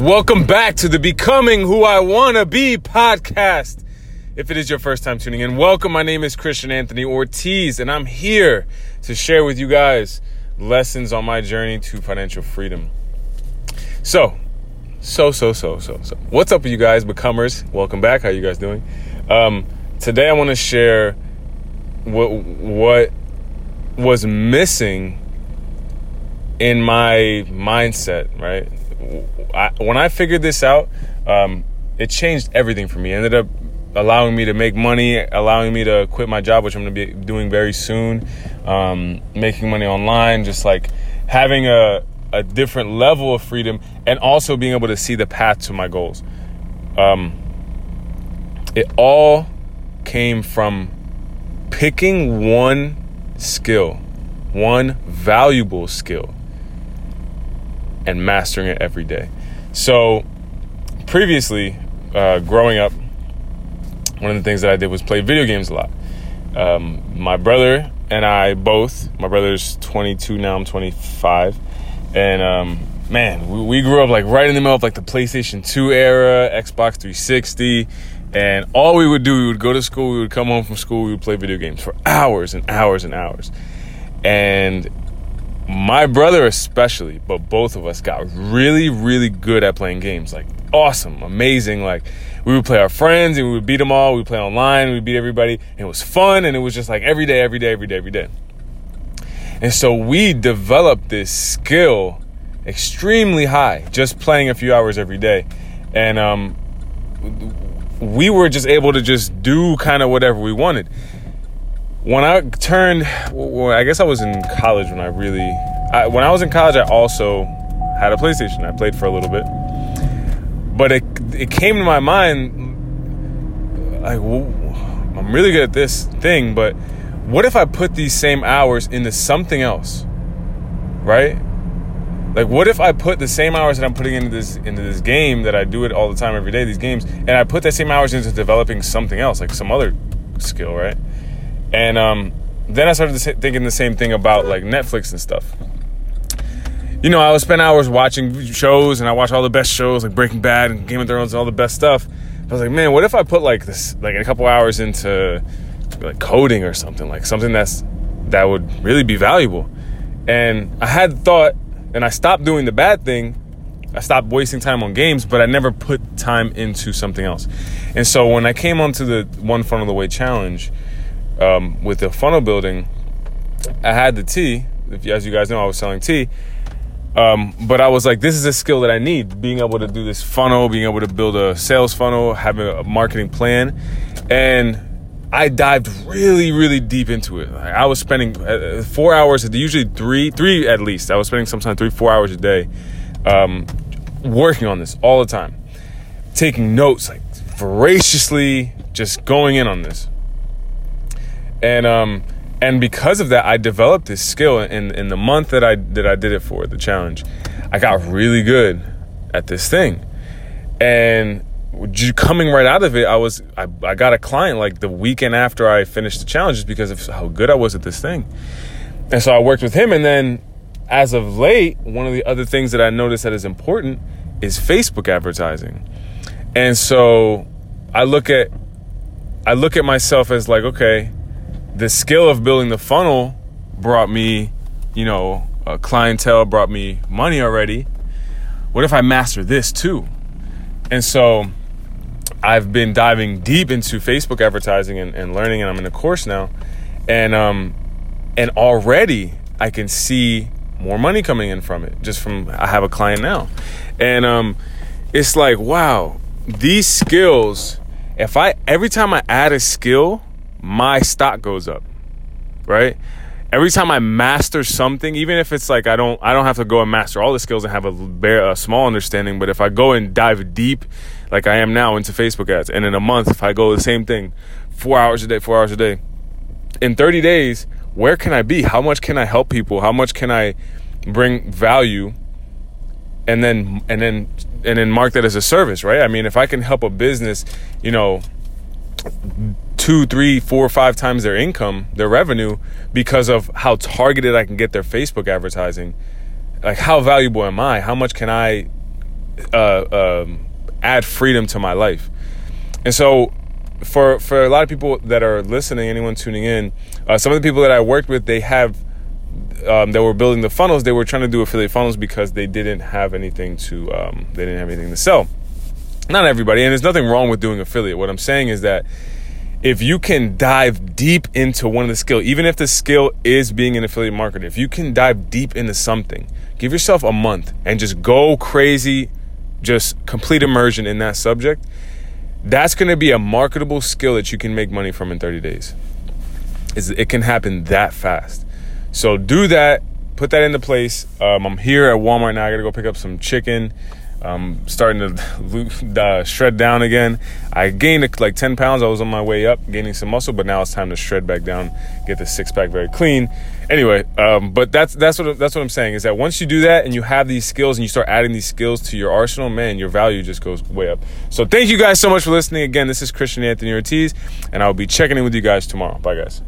Welcome back to the Becoming Who I Wanna Be podcast. If it is your first time tuning in, welcome. My name is Christian Anthony Ortiz, and I'm here to share with you guys lessons on my journey to financial freedom. So, what's up with you guys, Becomers? Welcome back. How you guys doing? Today I want to share what was missing in my mindset, right? When I figured this out, it changed everything for me. It ended up allowing me to make money, allowing me to quit my job, which I'm going to be doing very soon, making money online, just like having a different level of freedom, and also being able to see the path to my goals. It all came from picking one skill, one valuable skill, and mastering it every day. So previously, growing up, one of the things that I did was play video games a lot. My brother and I both, my brother's 22 now, I'm 25. And man, we grew up like right in the middle of like the PlayStation 2 era, Xbox 360. And all we would do, we would go to school, we would come home from school, we would play video games for hours and hours and hours. And my brother especially, but both of us got really, really good at playing games. Like awesome, amazing. Like we would play our friends and we would beat them all. We would play online, we would beat everybody. It was fun, and it was just like every day. And so we developed this skill extremely high, just playing a few hours every day. And we were just able to just do kind of whatever we wanted. When I turned, I guess I was in college when I really, when I was in college, I also had a PlayStation. I played for a little bit, but it came to my mind, like, I'm really good at this thing, but what if I put these same hours into something else, right? Like, what if I put the same hours that I'm putting into this game that I do it all the time every day, these games, and I put that same hours into developing something else, like some other skill, right? And then I started thinking the same thing about like Netflix and stuff. You know, I would spend hours watching shows, and I watch all the best shows like Breaking Bad and Game of Thrones and all the best stuff. I was like, man, what if I put like this, like a couple hours into like coding or something, like something that would really be valuable. And I had thought, and I stopped doing the bad thing. I stopped wasting time on games, but I never put time into something else. And so when I came onto the One Front of the Way Challenge, with the funnel building, I had the tea. As you guys know, I was selling tea. But I was like, this is a skill that I need, being able to do this funnel, being able to build a sales funnel, having a marketing plan. And I dived really, really deep into it. I was spending 4 hours, usually three at least. I was spending sometimes 3-4 hours a day working on this all the time, taking notes, like voraciously just going in on this. And because of that, I developed this skill in the month that I did it for the challenge. I got really good at this thing, and coming right out of it, I got a client like the weekend after I finished the challenge, just because of how good I was at this thing. And so I worked with him. And then as of late, one of the other things that I noticed that is important is Facebook advertising. And so I look at myself as like, okay, the skill of building the funnel brought me, you know, a clientele, brought me money already. What if I master this too? And so I've been diving deep into Facebook advertising and learning, and I'm in a course now. And already I can see more money coming in from it, just from, I have a client now. And it's like, wow, these skills, every time I add a skill, my stock goes up, right? Every time I master something, even if it's like I don't have to go and master all the skills and have a small understanding, but if I go and dive deep, like I am now into Facebook ads, and in a month, if I go the same thing, 4 hours a day, in 30 days, where can I be? How much can I help people? How much can I bring value? And then mark that as a service, right? I mean, if I can help a business, you know, 2, 3, 4, 5 times their income, their revenue, because of how targeted I can get their Facebook advertising, like how valuable am I? How much can I add freedom to my life. And so for a lot of people that are listening, anyone tuning in, some of the people that I worked with, they have that were building the funnels, they were trying to do affiliate funnels because they didn't have anything to they didn't have anything to sell. Not everybody, and there's nothing wrong with doing affiliate. What I'm saying is that if you can dive deep into one of the skills, even if the skill is being an affiliate marketer, if you can dive deep into something, give yourself a month and just go crazy, just complete immersion in that subject, that's going to be a marketable skill that you can make money from in 30 days. It can happen that fast. So do that, put that into place. I'm here at Walmart now. I got to go pick up some chicken. I'm starting to shred down again. I gained like 10 pounds. I was on my way up, gaining some muscle, but now it's time to shred back down, get the six pack very clean. Anyway, but that's what I'm saying is that once you do that and you have these skills and you start adding these skills to your arsenal, man, your value just goes way up. So thank you guys so much for listening. Again, this is Christian Anthony Ortiz, and I'll be checking in with you guys tomorrow. Bye, guys.